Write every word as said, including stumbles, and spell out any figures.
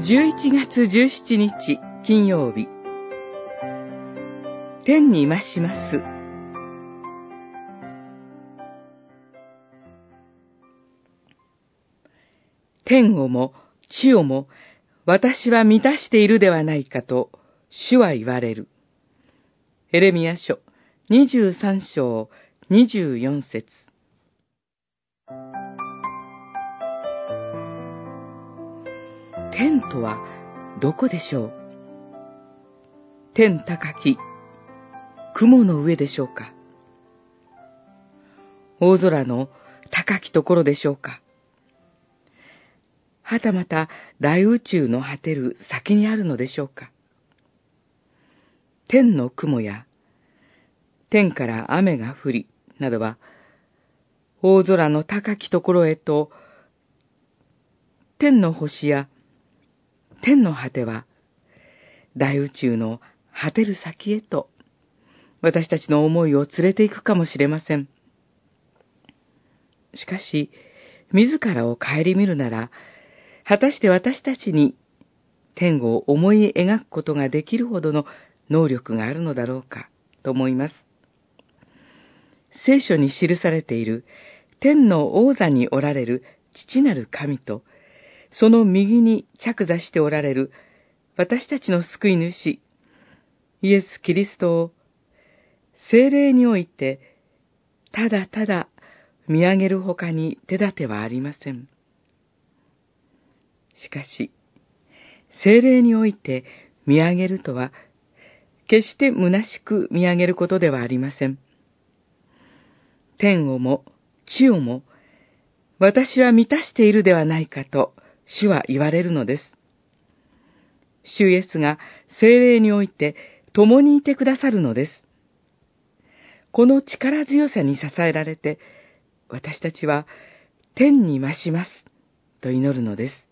じゅういちがつじゅうしちにち金曜日、天にまします。天をも地をも私は満たしているではないかと主は言われる。エレミヤ書にじゅうさんしょうにじゅうよんせつ。天とはどこでしょう。天高き雲の上でしょうか。大空の高きところでしょうか。はたまた大宇宙の果てる先にあるのでしょうか。天の雲や天から雨が降りなどは、大空の高きところへと、天の星や天の果ては、大宇宙の果てる先へと、私たちの思いを連れて行くかもしれません。しかし、自らを顧みるなら、果たして私たちに天を思い描くことができるほどの能力があるのだろうかと思います。聖書に記されている天の王座におられる父なる神と、その右に着座しておられる私たちの救い主、イエス・キリストを聖霊において、ただただ見上げるほかに手立てはありません。しかし、聖霊において見上げるとは、決して虚しく見上げることではありません。天をも地をも、私は満たしているではないかと主は言われるのです。主イエスが聖霊において共にいてくださるのです。この力強さに支えられて、私たちは天にましますと祈るのです。